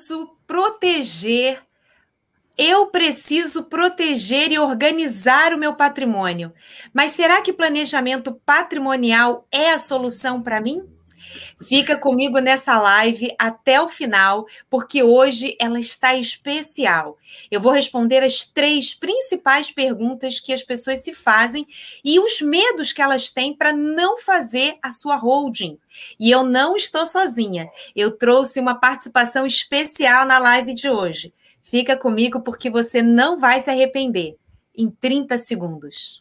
preciso proteger. Eu preciso proteger e organizar o meu patrimônio. Mas será que planejamento patrimonial é a solução para mim? Fica comigo nessa live até o final, porque hoje ela está especial. Eu vou responder as 3 principais perguntas que as pessoas se fazem e os medos que elas têm para não fazer a sua holding. E eu não estou sozinha. Eu trouxe uma participação especial na live de hoje. Fica comigo porque você não vai se arrepender. Em 30 segundos.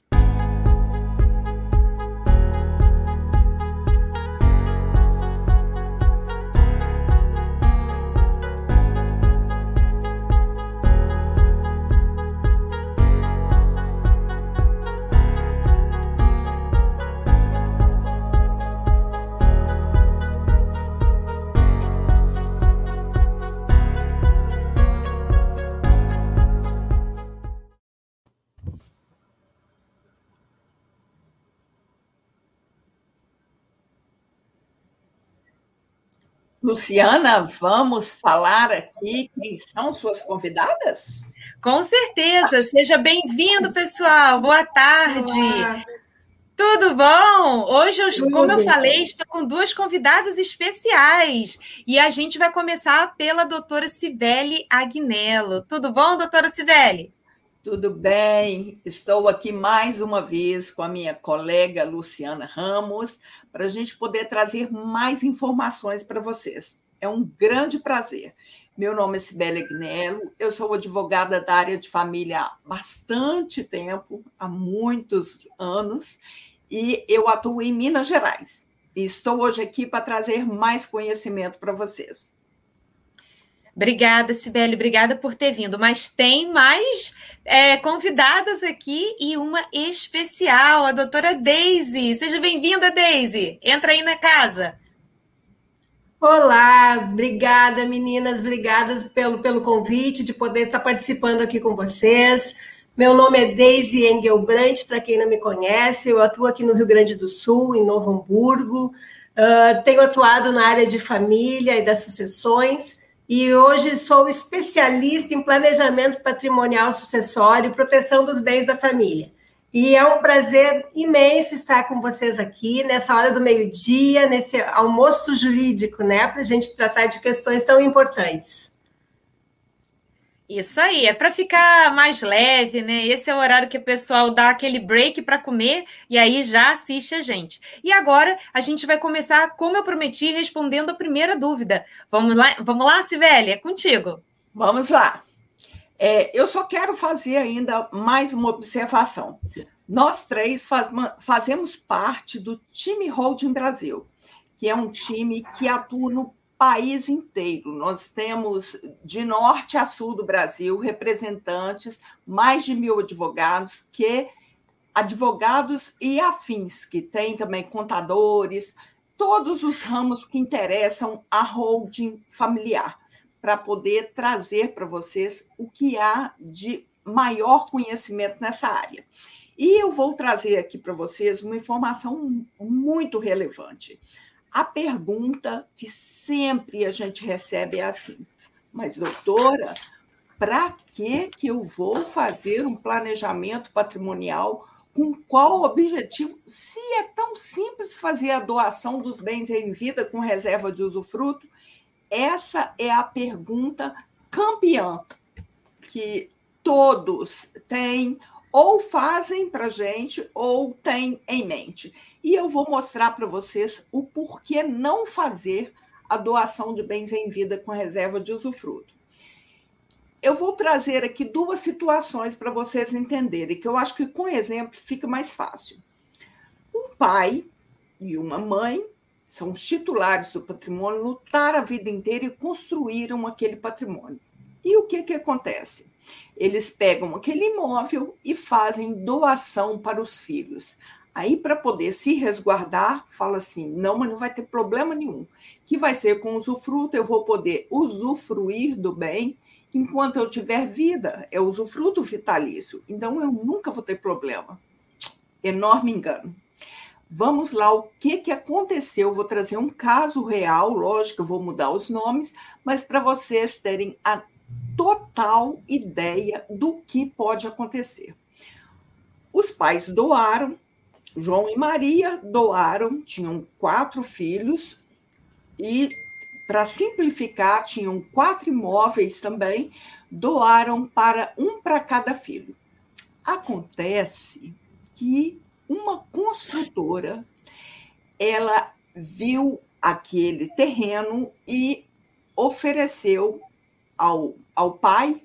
Luciana, vamos falar aqui quem são suas convidadas? Com certeza, seja bem-vindo, pessoal, boa tarde. Olá. Tudo bom? Hoje, como eu falei, estou com 2 convidadas especiais e a gente vai começar pela doutora Cibele Agnello. Tudo bom, doutora Cibele? Tudo bem, estou aqui mais uma vez com a minha colega Luciana Ramos para a gente poder trazer mais informações para vocês. É um grande prazer. Meu nome é Cibele Agnello, eu sou advogada da área de família há bastante tempo, há muitos anos, e eu atuo em Minas Gerais. E estou hoje aqui para trazer mais conhecimento para vocês. Obrigada, Cibele, obrigada por ter vindo. Mas tem mais convidadas aqui e uma especial, a doutora Daisy. Seja bem-vinda, Daisy. Entra aí na casa. Olá, obrigada, meninas. Obrigada pelo convite de poder estar participando aqui com vocês. Meu nome é Daisy Engelbrandt, para quem não me conhece. Eu atuo aqui no Rio Grande do Sul, em Novo Hamburgo. Tenho atuado na área de família e das sucessões. E hoje sou especialista em planejamento patrimonial sucessório e proteção dos bens da família. E é um prazer imenso estar com vocês aqui nessa hora do meio-dia, nesse almoço jurídico, né? Para a gente tratar de questões tão importantes. Isso aí, é para ficar mais leve, né? Esse é o horário que o pessoal dá aquele break para comer e aí já assiste a gente. E agora a gente vai começar, como eu prometi, respondendo a primeira dúvida. Vamos lá, Cibele, é contigo. Vamos lá. Eu só quero fazer ainda mais uma observação. Nós 3 fazemos parte do time Holding Brasil, que é um time que atua no país inteiro. Nós temos, de norte a sul do Brasil, representantes, mais de 1.000 advogados, e afins, que tem também contadores, todos os ramos que interessam a holding familiar, para poder trazer para vocês o que há de maior conhecimento nessa área. E eu vou trazer aqui para vocês uma informação muito relevante. A pergunta que sempre a gente recebe é assim: mas, doutora, para que eu vou fazer um planejamento patrimonial? Com qual objetivo? Se é tão simples fazer a doação dos bens em vida com reserva de usufruto, essa é a pergunta campeã que todos têm ou fazem para a gente, ou tem em mente. E eu vou mostrar para vocês o porquê não fazer a doação de bens em vida com reserva de usufruto. Eu vou trazer aqui 2 situações para vocês entenderem, que eu acho que com exemplo fica mais fácil. Um pai e uma mãe são os titulares do patrimônio, lutaram a vida inteira e construíram aquele patrimônio. E o que acontece? Eles pegam aquele imóvel e fazem doação para os filhos. Aí, para poder se resguardar, fala assim: não, mas não vai ter problema nenhum, que vai ser com usufruto, eu vou poder usufruir do bem enquanto eu tiver vida, é usufruto vitalício, então eu nunca vou ter problema. Enorme engano. Vamos lá, o que, que aconteceu? Eu vou trazer um caso real, lógico, eu vou mudar os nomes, mas para vocês terem a total ideia do que pode acontecer. Os pais doaram, João e Maria doaram, tinham 4 filhos e, para simplificar, tinham 4 imóveis também, doaram um para cada filho. Acontece que uma construtora, ela viu aquele terreno e ofereceu ao pai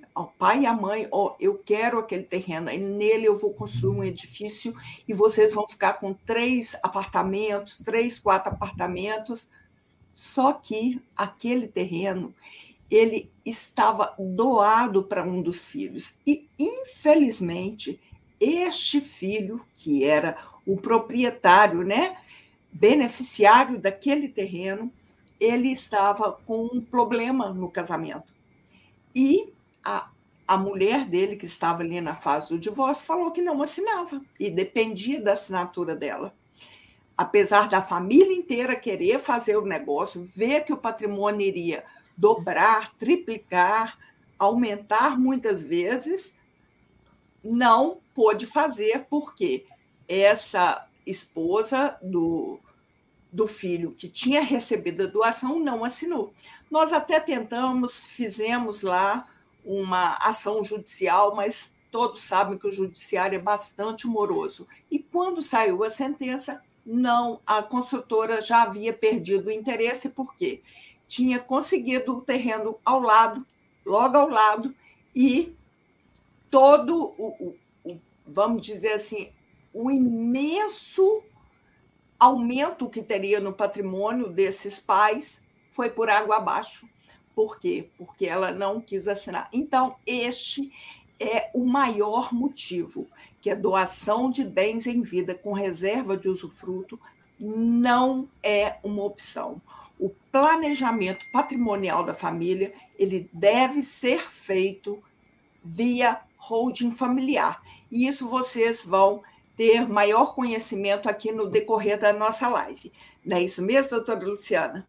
e à mãe, ó, eu quero aquele terreno, e nele eu vou construir um edifício e vocês vão ficar com 3 apartamentos, 3, 4 apartamentos. Só que aquele terreno, ele estava doado para um dos filhos e, infelizmente, este filho, que era o proprietário, né, beneficiário daquele terreno, ele estava com um problema no casamento. E a mulher dele, que estava ali na fase do divórcio, falou que não assinava e dependia da assinatura dela. Apesar da família inteira querer fazer o negócio, ver que o patrimônio iria dobrar, triplicar, aumentar muitas vezes, não pôde fazer, porque essa esposa do filho que tinha recebido a doação não assinou. Nós até tentamos, fizemos lá uma ação judicial, mas todos sabem que o judiciário é bastante moroso. E quando saiu a sentença, não, a construtora já havia perdido o interesse, porque tinha conseguido o terreno ao lado, logo ao lado, e todo o, vamos dizer assim, o imenso aumento que teria no patrimônio desses pais foi por água abaixo. Por quê? Porque ela não quis assinar. Então, este é o maior motivo, que a doação de bens em vida com reserva de usufruto não é uma opção. O planejamento patrimonial da família, ele deve ser feito via holding familiar. E isso vocês vão ter maior conhecimento aqui no decorrer da nossa live. Não é isso mesmo, doutora Luciana?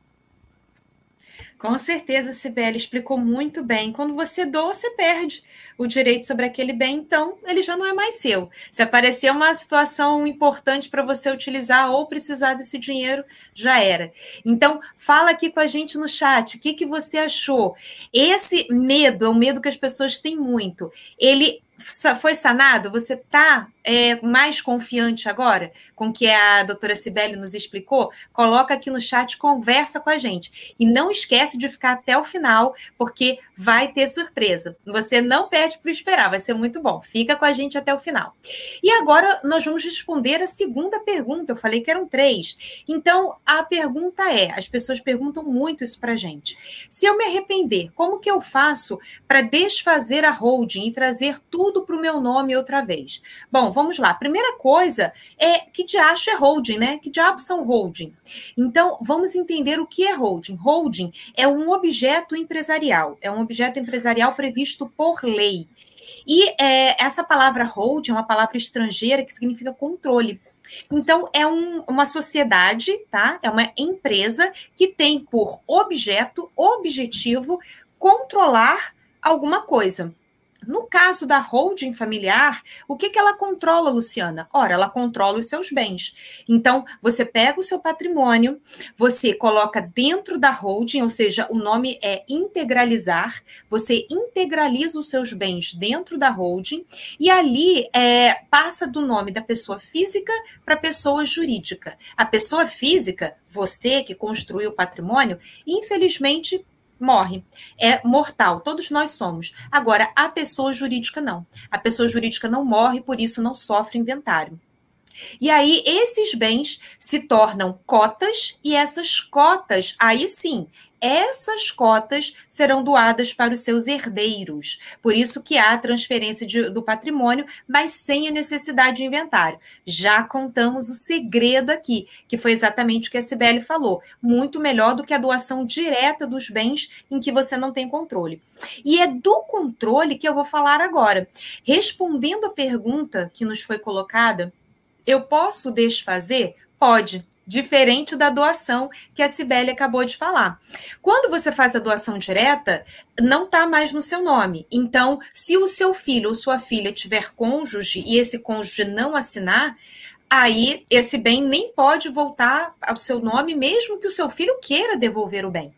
Com certeza, Cibele explicou muito bem. Quando você doa, você perde o direito sobre aquele bem, então ele já não é mais seu. Se aparecer uma situação importante para você utilizar ou precisar desse dinheiro, já era. Então, fala aqui com a gente no chat, o que você achou? Esse medo, é um medo que as pessoas têm muito, ele foi sanado? Você está mais confiante agora com o que a doutora Cibele nos explicou? Coloca aqui no chat, conversa com a gente. E não esquece de ficar até o final, porque vai ter surpresa. Você não perde para esperar, vai ser muito bom. Fica com a gente até o final. E agora nós vamos responder a segunda pergunta. Eu falei que eram 3. Então, a pergunta é, as pessoas perguntam muito isso para a gente. Se eu me arrepender, como que eu faço para desfazer a holding e trazer tudo para o meu nome outra vez? Bom, vamos lá. Primeira coisa é que diacho é holding, né? Que diabo são holding? Então, vamos entender o que é holding. Holding é um objeto empresarial. É um objeto empresarial previsto por lei. E essa palavra holding é uma palavra estrangeira que significa controle. Então, é uma sociedade, tá? É uma empresa que tem por objetivo, controlar alguma coisa. No caso da holding familiar, o que ela controla, Luciana? Ora, ela controla os seus bens. Então, você pega o seu patrimônio, você coloca dentro da holding, ou seja, o nome é integralizar, você integraliza os seus bens dentro da holding e ali passa do nome da pessoa física para a pessoa jurídica. A pessoa física, você que construiu o patrimônio, infelizmente, morre, é mortal, todos nós somos. Agora, a pessoa jurídica não. A pessoa jurídica não morre, por isso não sofre inventário. E aí, esses bens se tornam cotas e essas cotas, aí sim, essas cotas serão doadas para os seus herdeiros. Por isso que há a transferência do patrimônio, mas sem a necessidade de inventário. Já contamos o segredo aqui, que foi exatamente o que a Cibele falou. Muito melhor do que a doação direta dos bens em que você não tem controle. E é do controle que eu vou falar agora. Respondendo a pergunta que nos foi colocada, eu posso desfazer Pode, diferente da doação que a Cibele acabou de falar. Quando você faz a doação direta, não está mais no seu nome. Então, se o seu filho ou sua filha tiver cônjuge e esse cônjuge não assinar, aí esse bem nem pode voltar ao seu nome, mesmo que o seu filho queira devolver o bem.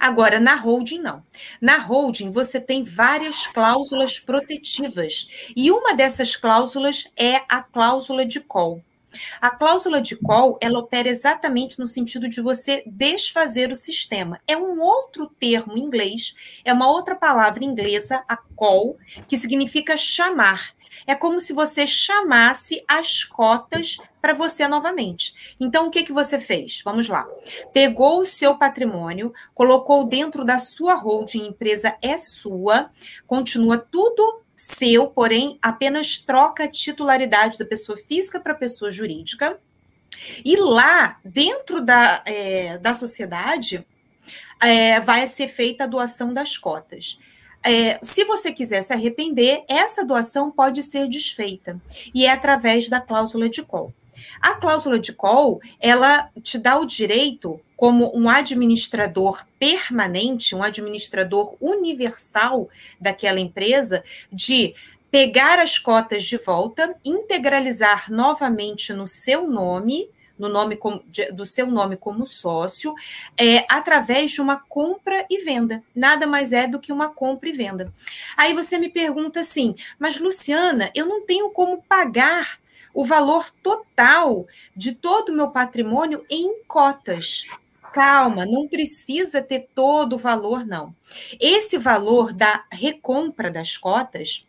Agora, na holding, não. Na holding, você tem várias cláusulas protetivas. E uma dessas cláusulas é a cláusula de call. A cláusula de call, ela opera exatamente no sentido de você desfazer o sistema. É um outro termo em inglês, é uma outra palavra inglesa, a call, que significa chamar. É como se você chamasse as cotas para você novamente. Então, o que que você fez? Vamos lá. Pegou o seu patrimônio, colocou dentro da sua holding, a empresa é sua, continua tudo seu, porém, apenas troca a titularidade da pessoa física para a pessoa jurídica. E lá, dentro da sociedade, vai ser feita a doação das cotas. Se você quiser se arrepender, essa doação pode ser desfeita. E é através da cláusula de call. A cláusula de call, ela te dá o direito, como um administrador permanente, um administrador universal daquela empresa, de pegar as cotas de volta, integralizar novamente no seu nome, do seu nome como sócio, através de uma compra e venda. Nada mais é do que uma compra e venda. Aí você me pergunta assim, mas Luciana, eu não tenho como pagar o valor total de todo o meu patrimônio em cotas. Calma, não precisa ter todo o valor, não. Esse valor da recompra das cotas,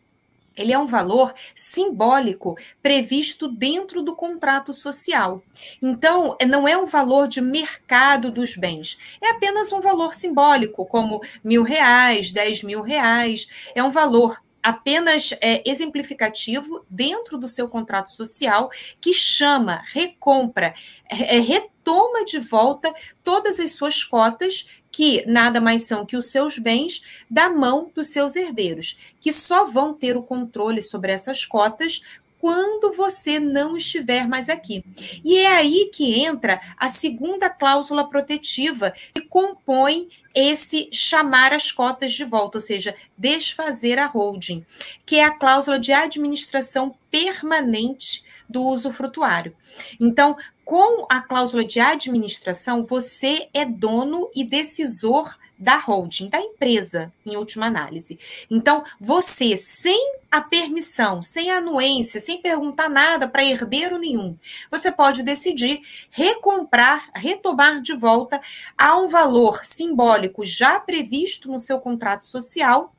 ele é um valor simbólico previsto dentro do contrato social. Então, não é um valor de mercado dos bens. É apenas um valor simbólico, como R$1.000, R$10.000. É um valor apenas exemplificativo dentro do seu contrato social, que chama, recompra, retoma de volta todas as suas cotas, que nada mais são que os seus bens, da mão dos seus herdeiros, que só vão ter o controle sobre essas cotas quando você não estiver mais aqui. E é aí que entra a segunda cláusula protetiva, que compõe esse chamar as cotas de volta, ou seja, desfazer a holding, que é a cláusula de administração permanente do usufrutuário. Então, com a cláusula de administração, você é dono e decisor da holding, da empresa, em última análise. Então, você, sem a permissão, sem a anuência, sem perguntar nada para herdeiro nenhum, você pode decidir recomprar, retomar de volta a um valor simbólico já previsto no seu contrato social,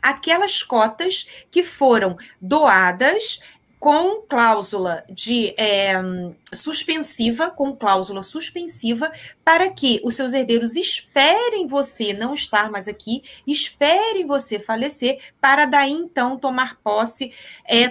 aquelas cotas que foram doadas com cláusula de suspensiva, com cláusula suspensiva, para que os seus herdeiros esperem você não estar mais aqui, esperem você falecer, para daí então tomar posse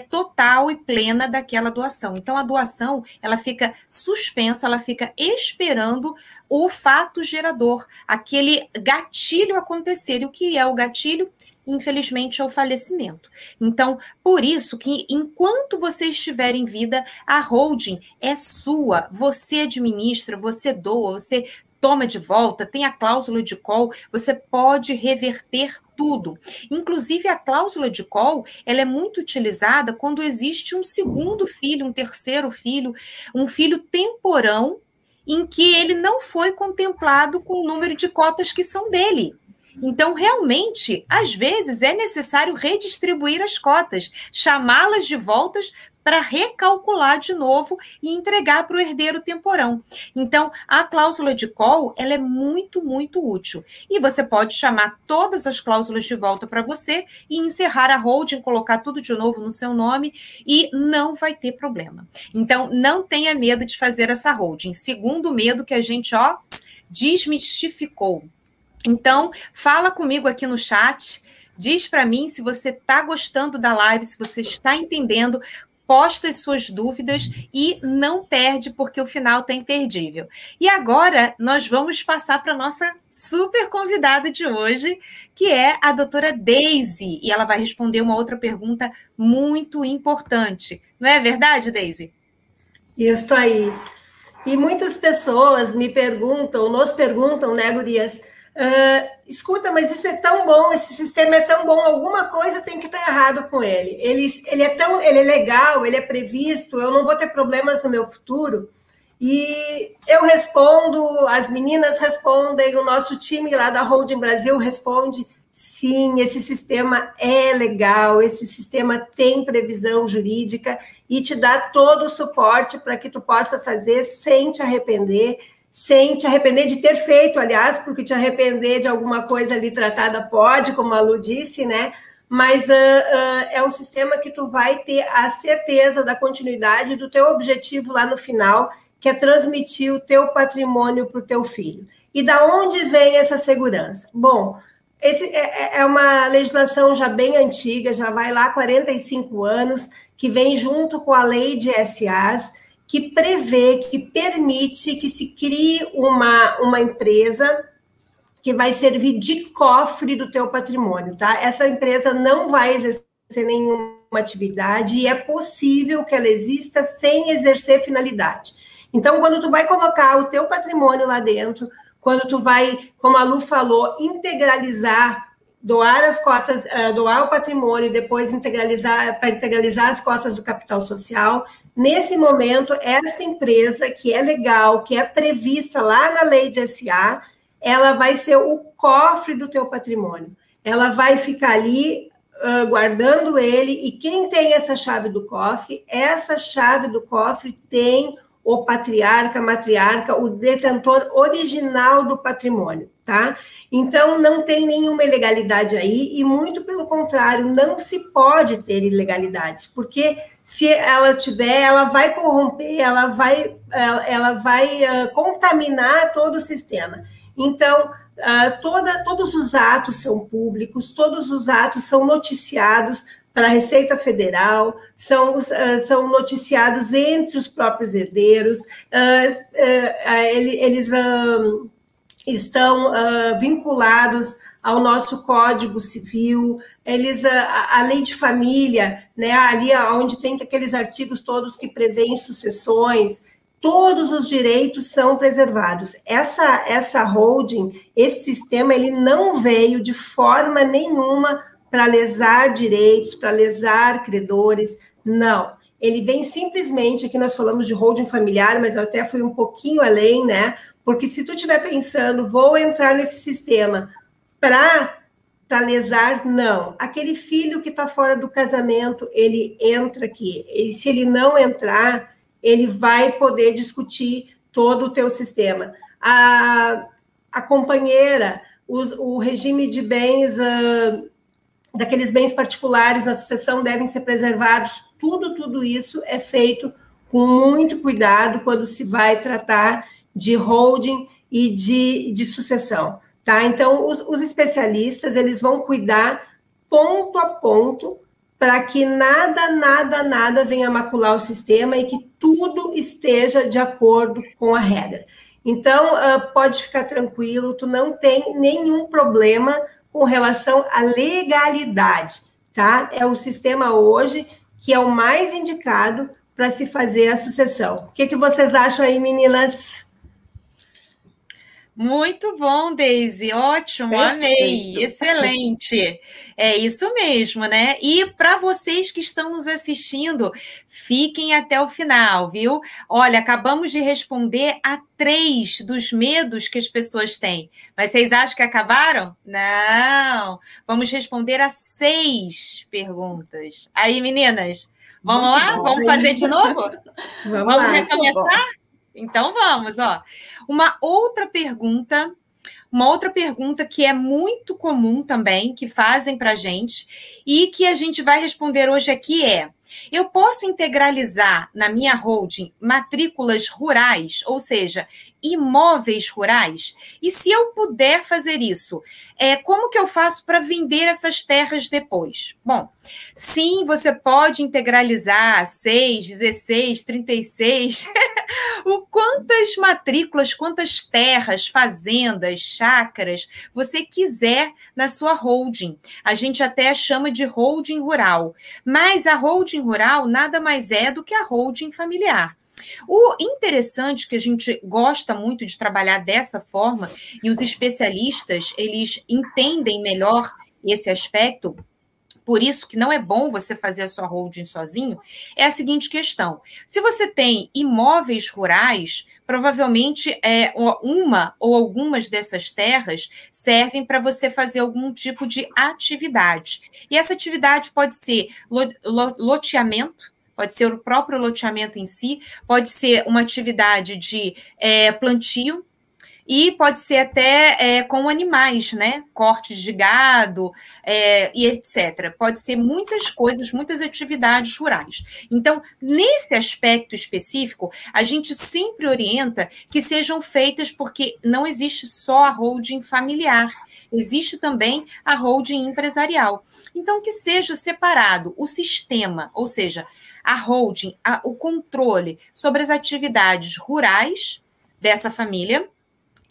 total e plena daquela doação. Então a doação, ela fica suspensa, ela fica esperando o fato gerador, aquele gatilho acontecer. E o que é o gatilho? Infelizmente, é o falecimento. Então, por isso que, enquanto você estiver em vida, a holding é sua. Você administra, você doa, você toma de volta, tem a cláusula de call, você pode reverter tudo. Inclusive, a cláusula de call, ela é muito utilizada quando existe um segundo filho, um terceiro filho, um filho temporão, em que ele não foi contemplado com o número de cotas que são dele. Então, realmente, às vezes é necessário redistribuir as cotas, chamá-las de voltas para recalcular de novo e entregar para o herdeiro temporão. Então, a cláusula de call, ela é muito, muito útil. E você pode chamar todas as cláusulas de volta para você e encerrar a holding, colocar tudo de novo no seu nome e não vai ter problema. Então, não tenha medo de fazer essa holding. Segundo medo que a gente, desmistificou. Então, fala comigo aqui no chat, diz para mim se você está gostando da live, se você está entendendo, posta as suas dúvidas e não perde, porque o final está imperdível. E agora, nós vamos passar para a nossa super convidada de hoje, que é a doutora Daisy, e ela vai responder uma outra pergunta muito importante. Não é verdade, Daisy? Isso aí. E muitas pessoas me perguntam, nos perguntam, né, gurias? Escuta, mas isso é tão bom, esse sistema é tão bom, alguma coisa tem que estar errado com ele. Ele é legal, ele é previsto, eu não vou ter problemas no meu futuro. E eu respondo, as meninas respondem, o nosso time lá da Holding Brasil responde, sim, esse sistema é legal, esse sistema tem previsão jurídica e te dá todo o suporte para que tu possa fazer sem te arrepender de ter feito, aliás, porque te arrepender de alguma coisa ali tratada pode, como a Lu disse, né? Mas é um sistema que tu vai ter a certeza da continuidade do teu objetivo lá no final, que é transmitir o teu patrimônio para o teu filho. E da onde vem essa segurança? Bom, é uma legislação já bem antiga, já vai lá 45 anos, que vem junto com a lei de SAs, que prevê, que permite que se crie uma empresa que vai servir de cofre do teu patrimônio, tá? Essa empresa não vai exercer nenhuma atividade e é possível que ela exista sem exercer finalidade. Então, quando tu vai colocar o teu patrimônio lá dentro, quando tu vai, como a Lu falou, integralizar, doar as cotas, doar o patrimônio e depois integralizar, para integralizar as cotas do capital social, nesse momento, esta empresa, que é legal, que é prevista lá na lei de SA, ela vai ser o cofre do teu patrimônio. Ela vai ficar ali guardando ele, e quem tem essa chave do cofre, tem o patriarca, matriarca, o detentor original do patrimônio, tá? Então, não tem nenhuma ilegalidade aí, e muito pelo contrário, não se pode ter ilegalidades, porque se ela tiver, ela vai corromper, ela vai contaminar todo o sistema. Então, todos os atos são públicos, todos os atos são noticiados para a Receita Federal, são noticiados entre os próprios herdeiros, eles estão vinculados ao nosso Código Civil, a Lei de Família, né, ali onde tem aqueles artigos todos que prevêem sucessões, todos os direitos são preservados. Essa holding, esse sistema, ele não veio de forma nenhuma para lesar direitos, para lesar credores, não. Ele vem simplesmente, aqui nós falamos de holding familiar, mas eu até fui um pouquinho além, né? Porque se tu estiver pensando, vou entrar nesse sistema para lesar, não. Aquele filho que está fora do casamento, ele entra aqui. E se ele não entrar, ele vai poder discutir todo o teu sistema. A companheira, o regime de bens... daqueles bens particulares na sucessão devem ser preservados, tudo isso é feito com muito cuidado quando se vai tratar de holding e de sucessão, tá? Então, os especialistas, eles vão cuidar ponto a ponto para que nada venha macular o sistema e que tudo esteja de acordo com a regra. Então, pode ficar tranquilo, tu não tem nenhum problema com relação à legalidade, tá? É o sistema hoje que é o mais indicado para se fazer a sucessão. O que vocês acham aí, meninas? Muito bom, Daisy, ótimo, perfeito. Amei, excelente. É isso mesmo, né? E para vocês que estão nos assistindo, fiquem até o final, viu? Olha, acabamos de responder a 3 dos medos que as pessoas têm. Mas vocês acham que acabaram? Não! Vamos responder a 6 perguntas. Aí, meninas, vamos muito lá? Bom. Vamos fazer de novo? Vamos lá, recomeçar? Então vamos, ó. Uma outra pergunta que é muito comum também, que fazem para a gente e que a gente vai responder hoje aqui é: eu posso integralizar na minha holding matrículas rurais, ou seja, imóveis rurais? E se eu puder fazer isso, como que eu faço para vender essas terras depois? Bom, sim, você pode integralizar 6, 16, 36, quantas matrículas, quantas terras, fazendas, chácaras você quiser na sua holding. A gente até chama de holding rural, mas a holding rural nada mais é do que a holding familiar. O interessante que a gente gosta muito de trabalhar dessa forma, e os especialistas, eles entendem melhor esse aspecto, por isso que não é bom você fazer a sua holding sozinho, é a seguinte questão. Se você tem imóveis rurais, provavelmente uma ou algumas dessas terras servem para você fazer algum tipo de atividade. E essa atividade pode ser loteamento, pode ser o próprio loteamento em si, pode ser uma atividade de plantio, e pode ser até com animais, né? Cortes de gado e etc. Pode ser muitas coisas, muitas atividades rurais. Então, nesse aspecto específico, a gente sempre orienta que sejam feitas, porque não existe só a holding familiar, existe também a holding empresarial. Então, que seja separado o sistema, ou seja, a holding, o controle sobre as atividades rurais dessa família,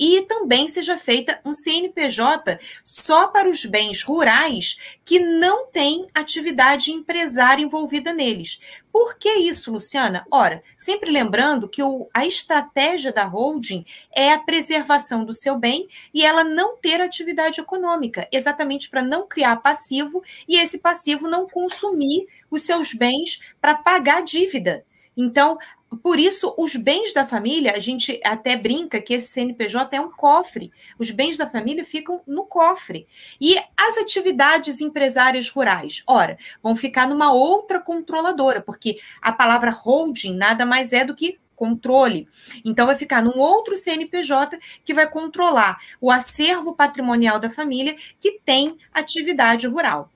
e também seja feita um CNPJ só para os bens rurais que não tem atividade empresária envolvida neles. Por que isso, Luciana? Ora, sempre lembrando que a estratégia da holding é a preservação do seu bem e ela não ter atividade econômica, exatamente para não criar passivo e esse passivo não consumir os seus bens para pagar a dívida. Então, por isso, os bens da família, a gente até brinca que esse CNPJ é um cofre. Os bens da família ficam no cofre. E as atividades empresárias rurais, ora, vão ficar numa outra controladora, porque a palavra holding nada mais é do que controle. Então, vai ficar num outro CNPJ que vai controlar o acervo patrimonial da família que tem atividade rural.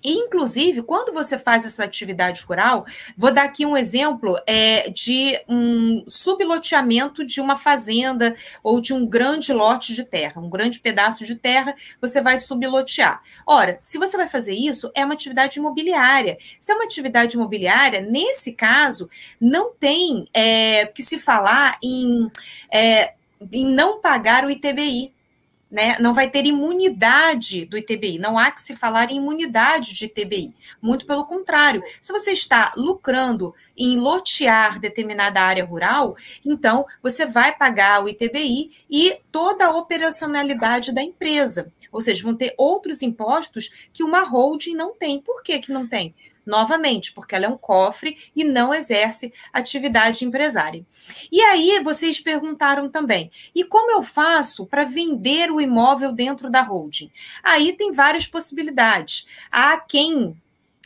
E, inclusive, quando você faz essa atividade rural, vou dar aqui um exemplo de um subloteamento de uma fazenda ou de um grande lote de terra, um grande pedaço de terra, você vai sublotear. Ora, se você vai fazer isso, é uma atividade imobiliária. Se é uma atividade imobiliária, nesse caso, não tem que se falar em não pagar o ITBI. Né? Não vai ter imunidade do ITBI, não há que se falar em imunidade de ITBI, muito pelo contrário. Se você está lucrando em lotear determinada área rural, então você vai pagar o ITBI e toda a operacionalidade da empresa, ou seja, vão ter outros impostos que uma holding não tem. Por que que não tem? Novamente, porque ela é um cofre e não exerce atividade empresária. E aí, vocês perguntaram também, e como eu faço para vender o imóvel dentro da holding? Aí tem várias possibilidades. Há quem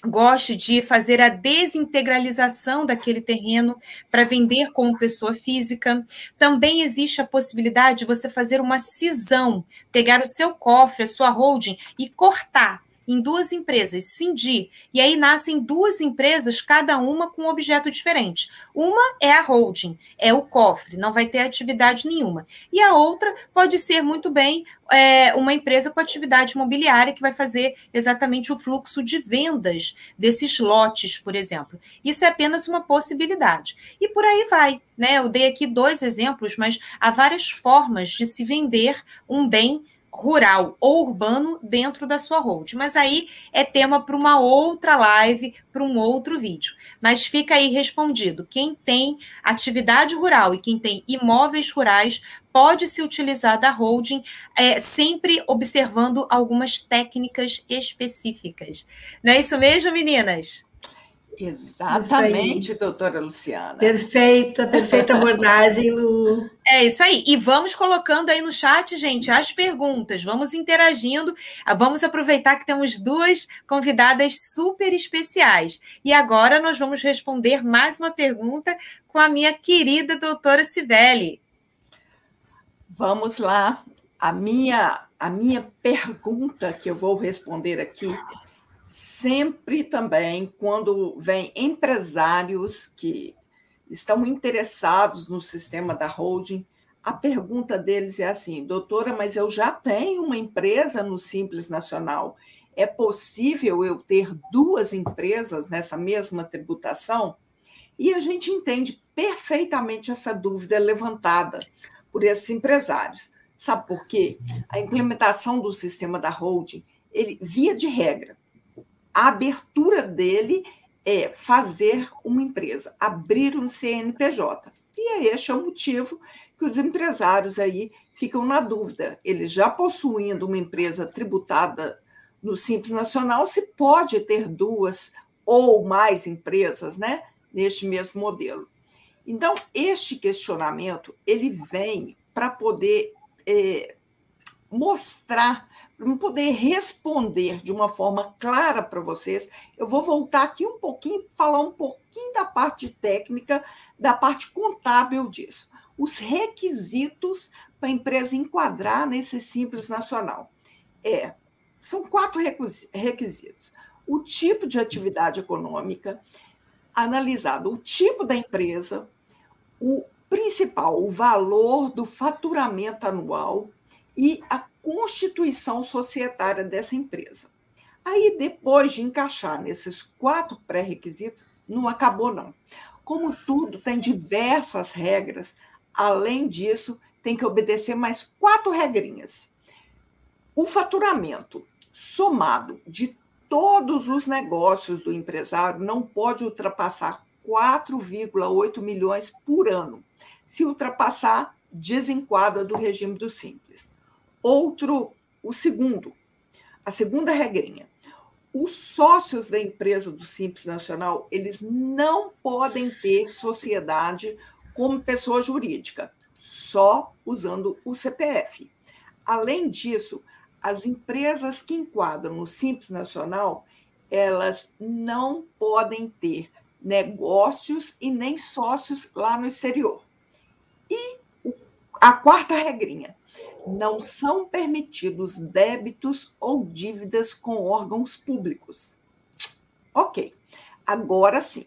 goste de fazer a desintegralização daquele terreno para vender como pessoa física. Também existe a possibilidade de você fazer uma cisão, pegar o seu cofre, a sua holding e cortar em duas empresas, cindir, e aí nascem duas empresas, cada uma com um objeto diferente. Uma é a holding, é o cofre, não vai ter atividade nenhuma. E a outra pode ser muito bem uma empresa com atividade imobiliária que vai fazer exatamente o fluxo de vendas desses lotes, por exemplo. Isso é apenas uma possibilidade. E por aí vai, né? Eu dei aqui dois exemplos, mas há várias formas de se vender um bem rural ou urbano dentro da sua holding, mas aí é tema para uma outra live, para um outro vídeo. Mas fica aí respondido, quem tem atividade rural e quem tem imóveis rurais pode se utilizar da holding, sempre observando algumas técnicas específicas. Não é isso mesmo, meninas? Exatamente, doutora Luciana. Perfeita, perfeita abordagem, Lu. É isso aí. E vamos colocando aí no chat, gente, as perguntas. Vamos interagindo. Vamos aproveitar que temos duas convidadas super especiais. E agora nós vamos responder mais uma pergunta com a minha querida doutora Cibele. Vamos lá. A minha pergunta que eu vou responder aqui... Sempre também, quando vem empresários que estão interessados no sistema da holding, a pergunta deles é assim, doutora, mas eu já tenho uma empresa no Simples Nacional, é possível eu ter duas empresas nessa mesma tributação? E a gente entende perfeitamente essa dúvida levantada por esses empresários. Sabe por quê? A implementação do sistema da holding, via de regra, a abertura dele é fazer uma empresa, abrir um CNPJ. E este é o motivo que os empresários aí ficam na dúvida. Ele já possuindo uma empresa tributada no Simples Nacional, se pode ter duas ou mais empresas, né, neste mesmo modelo. Então, este questionamento ele vem para poder mostrar, para poder responder de uma forma clara para vocês. Eu vou voltar aqui um pouquinho, falar um pouquinho da parte técnica, da parte contábil disso. Os requisitos para a empresa enquadrar nesse Simples Nacional. São 4 requisitos. O tipo de atividade econômica, analisado o tipo da empresa, o principal, o valor do faturamento anual e a constituição societária dessa empresa. Aí, depois de encaixar nesses 4 pré-requisitos, não acabou, não. Como tudo, tem diversas regras. Além disso, tem que obedecer mais 4 regrinhas. O faturamento somado de todos os negócios do empresário não pode ultrapassar 4,8 milhões por ano. Se ultrapassar, desenquadra do regime do Simples. A segunda regrinha. Os sócios da empresa do Simples Nacional, eles não podem ter sociedade como pessoa jurídica, só usando o CPF. Além disso, as empresas que enquadram no Simples Nacional, elas não podem ter negócios e nem sócios lá no exterior. E a 4ª regrinha, não são permitidos débitos ou dívidas com órgãos públicos. Ok, agora sim.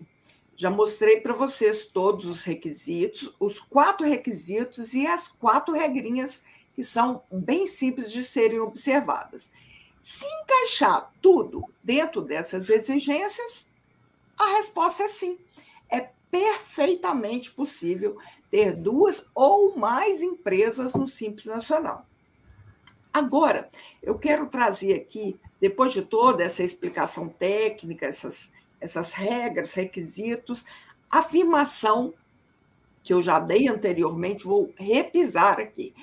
Já mostrei para vocês todos os requisitos, os 4 requisitos e as 4 regrinhas que são bem simples de serem observadas. Se encaixar tudo dentro dessas exigências, a resposta é sim. É perfeitamente possível ter duas ou mais empresas no Simples Nacional. Agora, eu quero trazer aqui, depois de toda essa explicação técnica, essas regras, requisitos, afirmação que eu já dei anteriormente, vou repisar aqui.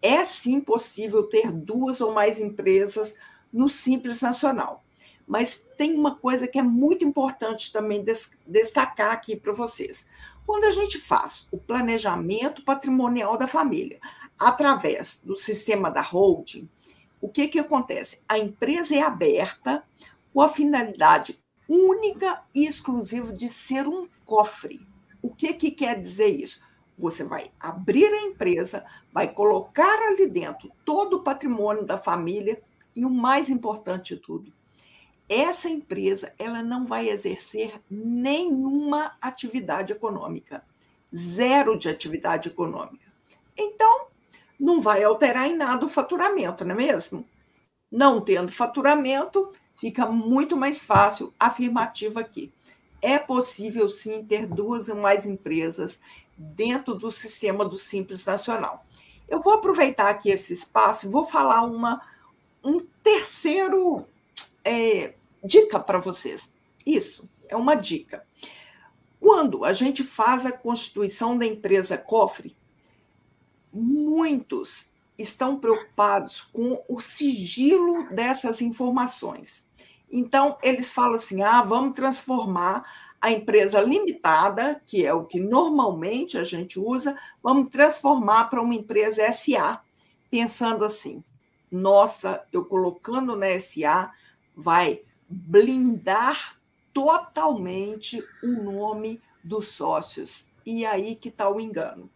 É sim possível ter duas ou mais empresas no Simples Nacional. Mas tem uma coisa que é muito importante também destacar aqui para vocês. Quando a gente faz o planejamento patrimonial da família através do sistema da holding, o que que acontece? A empresa é aberta com a finalidade única e exclusiva de ser um cofre. O que que quer dizer isso? Você vai abrir a empresa, vai colocar ali dentro todo o patrimônio da família e o mais importante de tudo, essa empresa ela não vai exercer nenhuma atividade econômica, 0 de atividade econômica. Então, não vai alterar em nada o faturamento, não é mesmo? Não tendo faturamento, fica muito mais fácil, afirmativa aqui. É possível, sim, ter duas ou mais empresas dentro do sistema do Simples Nacional. Eu vou aproveitar aqui esse espaço e vou falar um terceiro... dica para vocês. Isso, é uma dica. Quando a gente faz a constituição da empresa cofre, muitos estão preocupados com o sigilo dessas informações. Então, eles falam assim, vamos transformar a empresa limitada, que é o que normalmente a gente usa, vamos transformar para uma empresa SA, pensando assim, nossa, eu colocando na SA, vai blindar totalmente o nome dos sócios. E aí que está o engano.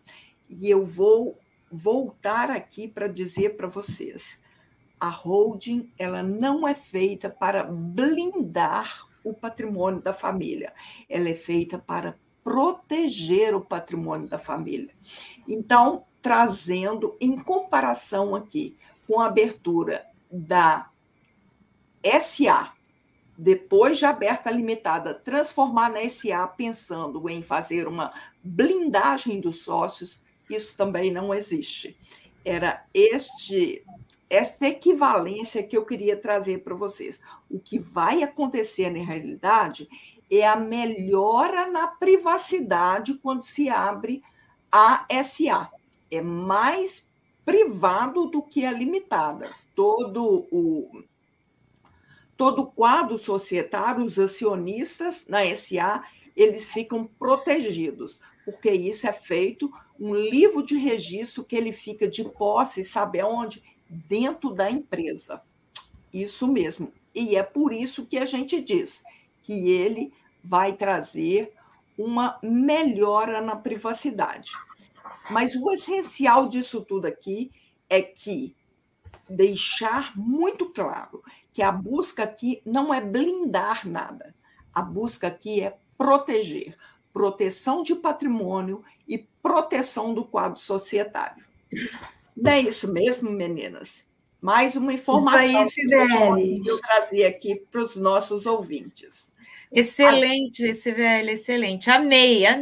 E eu vou voltar aqui para dizer para vocês, a holding ela não é feita para blindar o patrimônio da família, ela é feita para proteger o patrimônio da família. Então, trazendo em comparação aqui com a abertura da SA, depois de aberta limitada, transformar na SA pensando em fazer uma blindagem dos sócios, isso também não existe. Era esta equivalência que eu queria trazer para vocês. O que vai acontecer na realidade é a melhora na privacidade quando se abre a SA. É mais privado do que a limitada. Todo o quadro societário, os acionistas na SA, eles ficam protegidos, porque isso é feito um livro de registro que ele fica de posse, sabe aonde? Dentro da empresa. Isso mesmo. E é por isso que a gente diz que ele vai trazer uma melhora na privacidade. Mas o essencial disso tudo aqui é que deixar muito claro que a busca aqui não é blindar nada. A busca aqui é proteger. Proteção de patrimônio e proteção do quadro societário. Não é isso mesmo, meninas? Mais uma informação isso aí, que eu trazia aqui para os nossos ouvintes. Excelente, Cibele, excelente. Amei. Ai,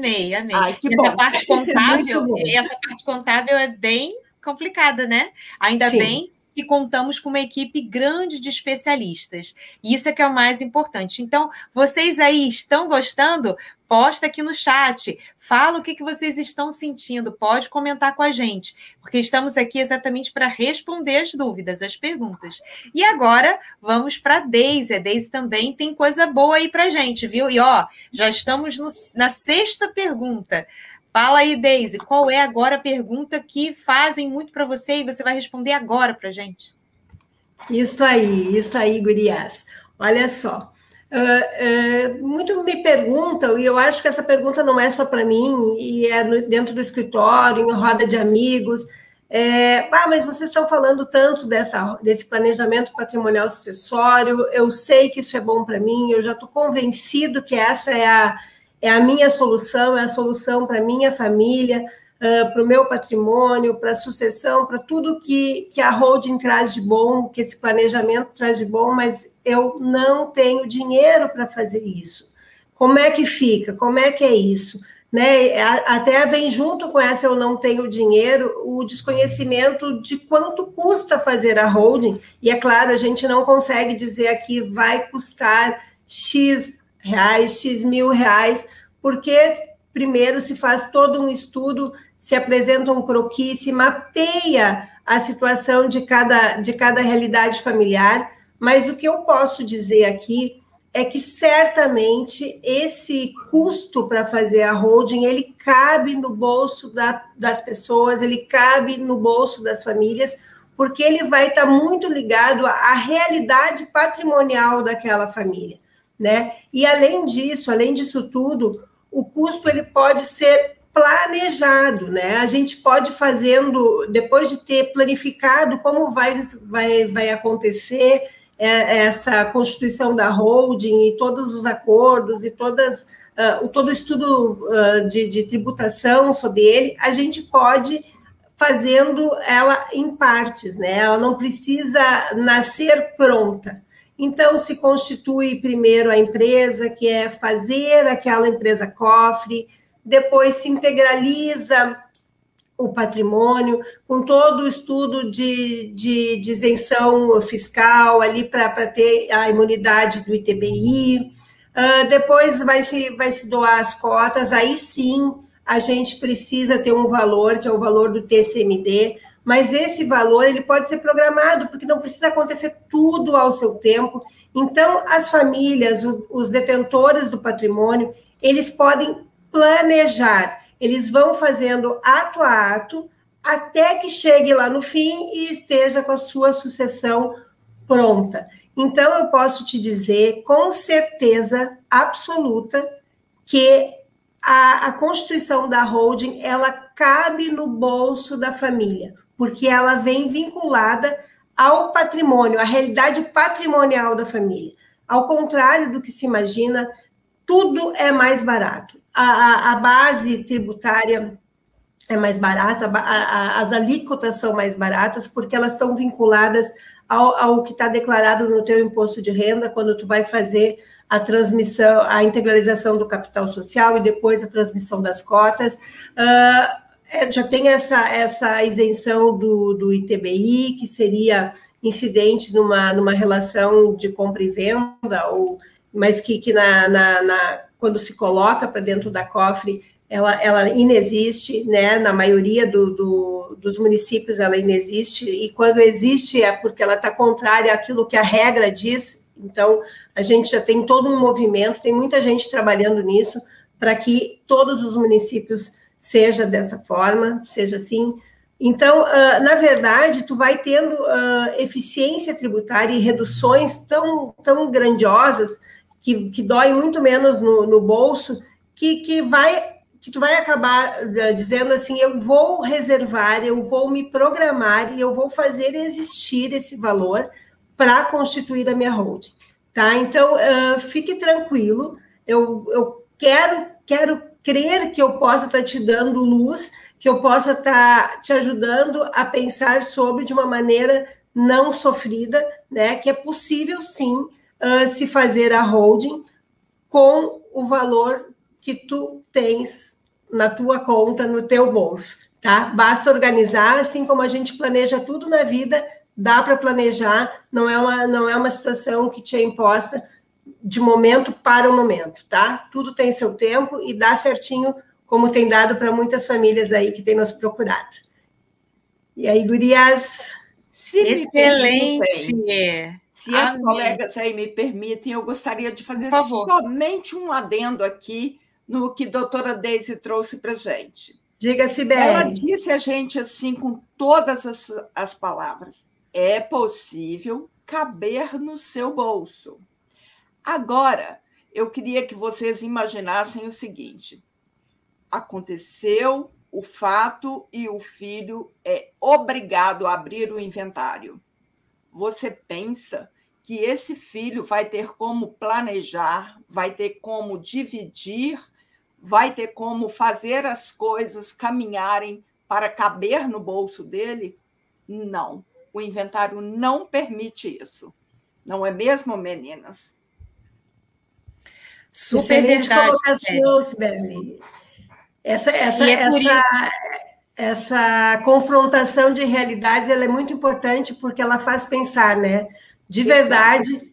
que essa bom. Parte contábil, essa parte contábil é bem complicada, né? Ainda Sim. bem que contamos com uma equipe grande de especialistas. Isso é que é o mais importante. Então, vocês aí estão gostando? Posta aqui no chat, fala o que vocês estão sentindo, pode comentar com a gente, porque estamos aqui exatamente para responder as dúvidas, as perguntas. E agora, vamos para a Daisy. A Daisy também tem coisa boa aí para a gente, viu? E, ó, já estamos na sexta pergunta. Fala aí, Daisy, qual é agora a pergunta que fazem muito para você e você vai responder agora para a gente? Isso aí, gurias. Olha só. Muito me perguntam, e eu acho que essa pergunta não é só para mim, e é dentro do escritório, em roda de amigos. Mas vocês estão falando tanto desse planejamento patrimonial sucessório, eu sei que isso é bom para mim, eu já estou convencido que essa é a minha solução, é a solução para a minha família, para o meu patrimônio, para a sucessão, para tudo que a holding traz de bom, que esse planejamento traz de bom, mas eu não tenho dinheiro para fazer isso. Como é que fica? Como é que é isso? Né? Até vem junto com essa eu não tenho dinheiro, o desconhecimento de quanto custa fazer a holding, e é claro, a gente não consegue dizer aqui vai custar X reais, X mil reais, porque primeiro se faz todo um estudo, se apresenta um croquis, se mapeia a situação de cada realidade familiar, mas o que eu posso dizer aqui é que certamente esse custo para fazer a holding, ele cabe no bolso das pessoas, ele cabe no bolso das famílias, porque ele vai estar muito ligado à realidade patrimonial daquela família. Né? E além disso tudo, o custo ele pode ser planejado, né? A gente pode fazendo, depois de ter planificado como vai acontecer essa constituição da holding e todos os acordos e todo o estudo de tributação sobre ele, a gente pode fazendo ela em partes, né? Ela não precisa nascer pronta. Então, se constitui primeiro a empresa, que é fazer aquela empresa cofre, depois se integraliza o patrimônio, com todo o estudo de isenção fiscal, ali para ter a imunidade do ITBI, depois vai se doar as cotas, aí sim a gente precisa ter um valor, que é o valor do TCMD, mas esse valor ele pode ser programado, porque não precisa acontecer tudo ao seu tempo. Então, as famílias, os detentores do patrimônio, eles podem planejar, eles vão fazendo ato a ato, até que chegue lá no fim e esteja com a sua sucessão pronta. Então, eu posso te dizer, com certeza absoluta, que a constituição da holding, ela cabe no bolso da família, porque ela vem vinculada ao patrimônio, à realidade patrimonial da família. Ao contrário do que se imagina, tudo é mais barato. A base tributária é mais barata, as alíquotas são mais baratas, porque elas estão vinculadas ao que está declarado no teu imposto de renda, quando tu vai fazer a transmissão, a integralização do capital social e depois a transmissão das cotas. Já tem essa isenção do ITBI, que seria incidente numa relação de compra e venda, mas que na quando se coloca para dentro da cofre, ela inexiste, né? Na maioria dos municípios ela inexiste, e quando existe é porque ela está contrária àquilo que a regra diz. Então, a gente já tem todo um movimento, tem muita gente trabalhando nisso, para que todos os municípios seja dessa forma, seja assim. Então, na verdade, tu vai tendo eficiência tributária e reduções tão, tão grandiosas que dói muito menos no bolso, que tu vai acabar dizendo assim, eu vou reservar, eu vou me programar e eu vou fazer existir esse valor para constituir a minha holding, tá? Então, fique tranquilo, eu quero crer que eu possa estar te dando luz, que eu possa estar te ajudando a pensar sobre de uma maneira não sofrida, né? Que é possível, sim, se fazer a holding com o valor que tu tens na tua conta, no teu bolso, tá? Basta organizar, assim como a gente planeja tudo na vida, dá para planejar, não é uma situação que te é imposta de momento para o momento, tá? Tudo tem seu tempo e dá certinho, como tem dado para muitas famílias aí que tem nos procurado. E aí, gurias? Excelente! Se as colegas aí me permitem, eu gostaria de fazer somente um adendo aqui no que a doutora Daisy trouxe para a gente. Diga-se bem. Ela disse a gente assim, com todas as palavras, é possível caber no seu bolso. Agora, eu queria que vocês imaginassem o seguinte: aconteceu o fato e o filho é obrigado a abrir o inventário. Você pensa que esse filho vai ter como planejar, vai ter como dividir, vai ter como fazer as coisas caminharem para caber no bolso dele? Não. O inventário não permite isso. Não é mesmo, meninas? Super verdade. Essa confrontação de realidades, ela é muito importante porque ela faz pensar, né? De verdade,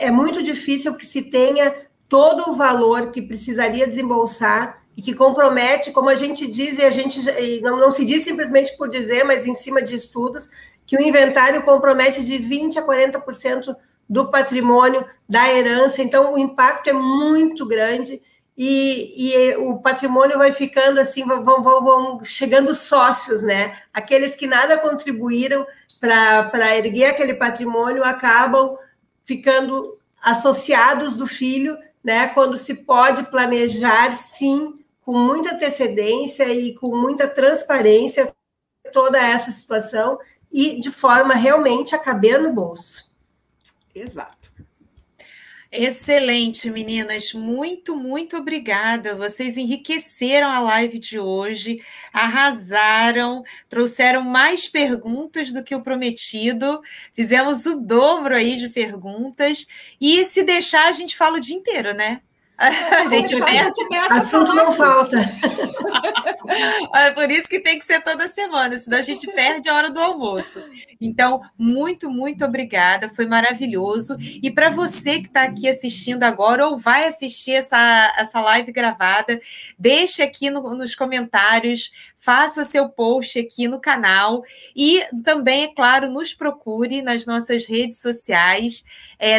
é muito difícil que se tenha todo o valor que precisaria desembolsar e que compromete, como a gente diz, e não se diz simplesmente por dizer, mas em cima de estudos, que o inventário compromete de 20% a 40% do patrimônio, da herança. Então, o impacto é muito grande e o patrimônio vai ficando assim, vão chegando sócios, né? Aqueles que nada contribuíram para erguer aquele patrimônio acabam ficando associados do filho, né? Quando se pode planejar, sim, com muita antecedência e com muita transparência toda essa situação e de forma realmente a caber no bolso. Exato. Excelente, meninas. Muito, muito obrigada. Vocês enriqueceram a live de hoje, arrasaram, trouxeram mais perguntas do que o prometido, fizemos o dobro aí de perguntas e se deixar a gente fala o dia inteiro, né? A gente assunto não falta. É por isso que tem que ser toda semana, senão a gente perde a hora do almoço. Então, muito, muito obrigada, foi maravilhoso. E para você que está aqui assistindo agora ou vai assistir essa live gravada, deixe aqui nos comentários, faça seu post aqui no canal e também, é claro, nos procure nas nossas redes sociais.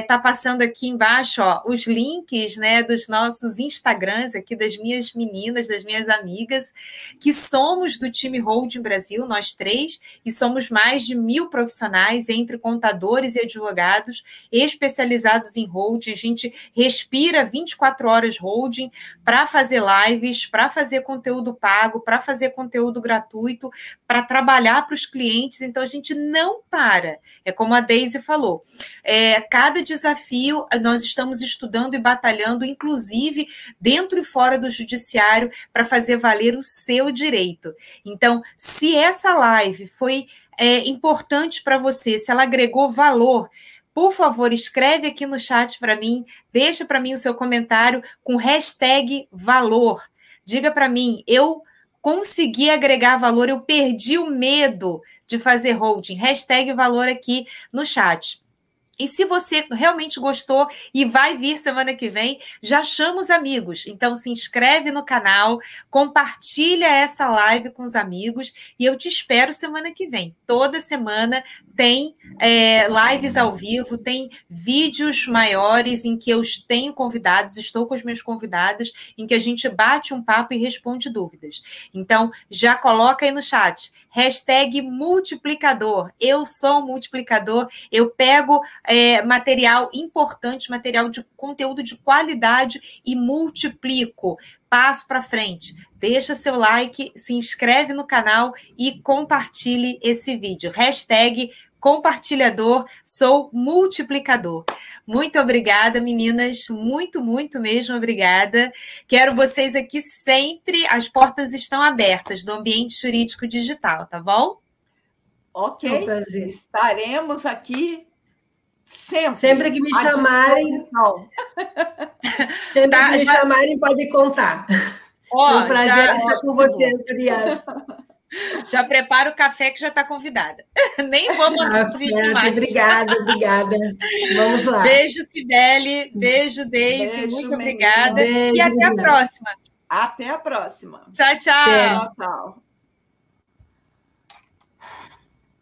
Tá passando aqui embaixo, ó, os links, né, dos nossos Instagrams aqui, das minhas meninas, das minhas amigas, que somos do time Holding Brasil, nós três, e somos mais de 1.000 profissionais, entre contadores e advogados, especializados em holding. A gente respira 24 horas holding para fazer lives, para fazer conteúdo pago, para fazer conteúdo gratuito, para trabalhar para os clientes. Então, a gente não para. É como a Daisy falou. Cada desafio, nós estamos estudando e batalhando, inclusive, dentro e fora do judiciário, para fazer valer o seu direito. Então, se essa live foi importante para você, se ela agregou valor, por favor, escreve aqui no chat para mim, deixa para mim o seu comentário com hashtag valor. Diga para mim, eu consegui agregar valor, eu perdi o medo de fazer holding. Hashtag valor aqui no chat. E se você realmente gostou e vai vir semana que vem, já chama os amigos. Então, se inscreve no canal, compartilha essa live com os amigos e eu te espero semana que vem. Toda semana tem lives ao vivo, tem vídeos maiores em que eu tenho convidados, estou com os meus convidados, em que a gente bate um papo e responde dúvidas. Então, já coloca aí no chat, hashtag multiplicador, eu sou um multiplicador, eu pego material importante, material de conteúdo de qualidade e multiplico, passo para frente, deixa seu like, se inscreve no canal e compartilhe esse vídeo, hashtag compartilhador, sou multiplicador. Muito obrigada, meninas. Muito, muito mesmo obrigada. Quero vocês aqui sempre. As portas estão abertas do ambiente jurídico digital, tá bom? Ok. Estaremos aqui sempre. Sempre que me chamarem. Sempre que me chamarem, pode contar. É um prazer estar com vocês, Adriana. Já prepara o café que já está convidada. Nem vou mandar o vídeo mais. Obrigada, obrigada. Vamos lá. Beijo, Cibele. Beijo, Daisy. Muito obrigada. Beijo, e até a próxima. Até a próxima. Tchau, tchau. Tchau, tchau.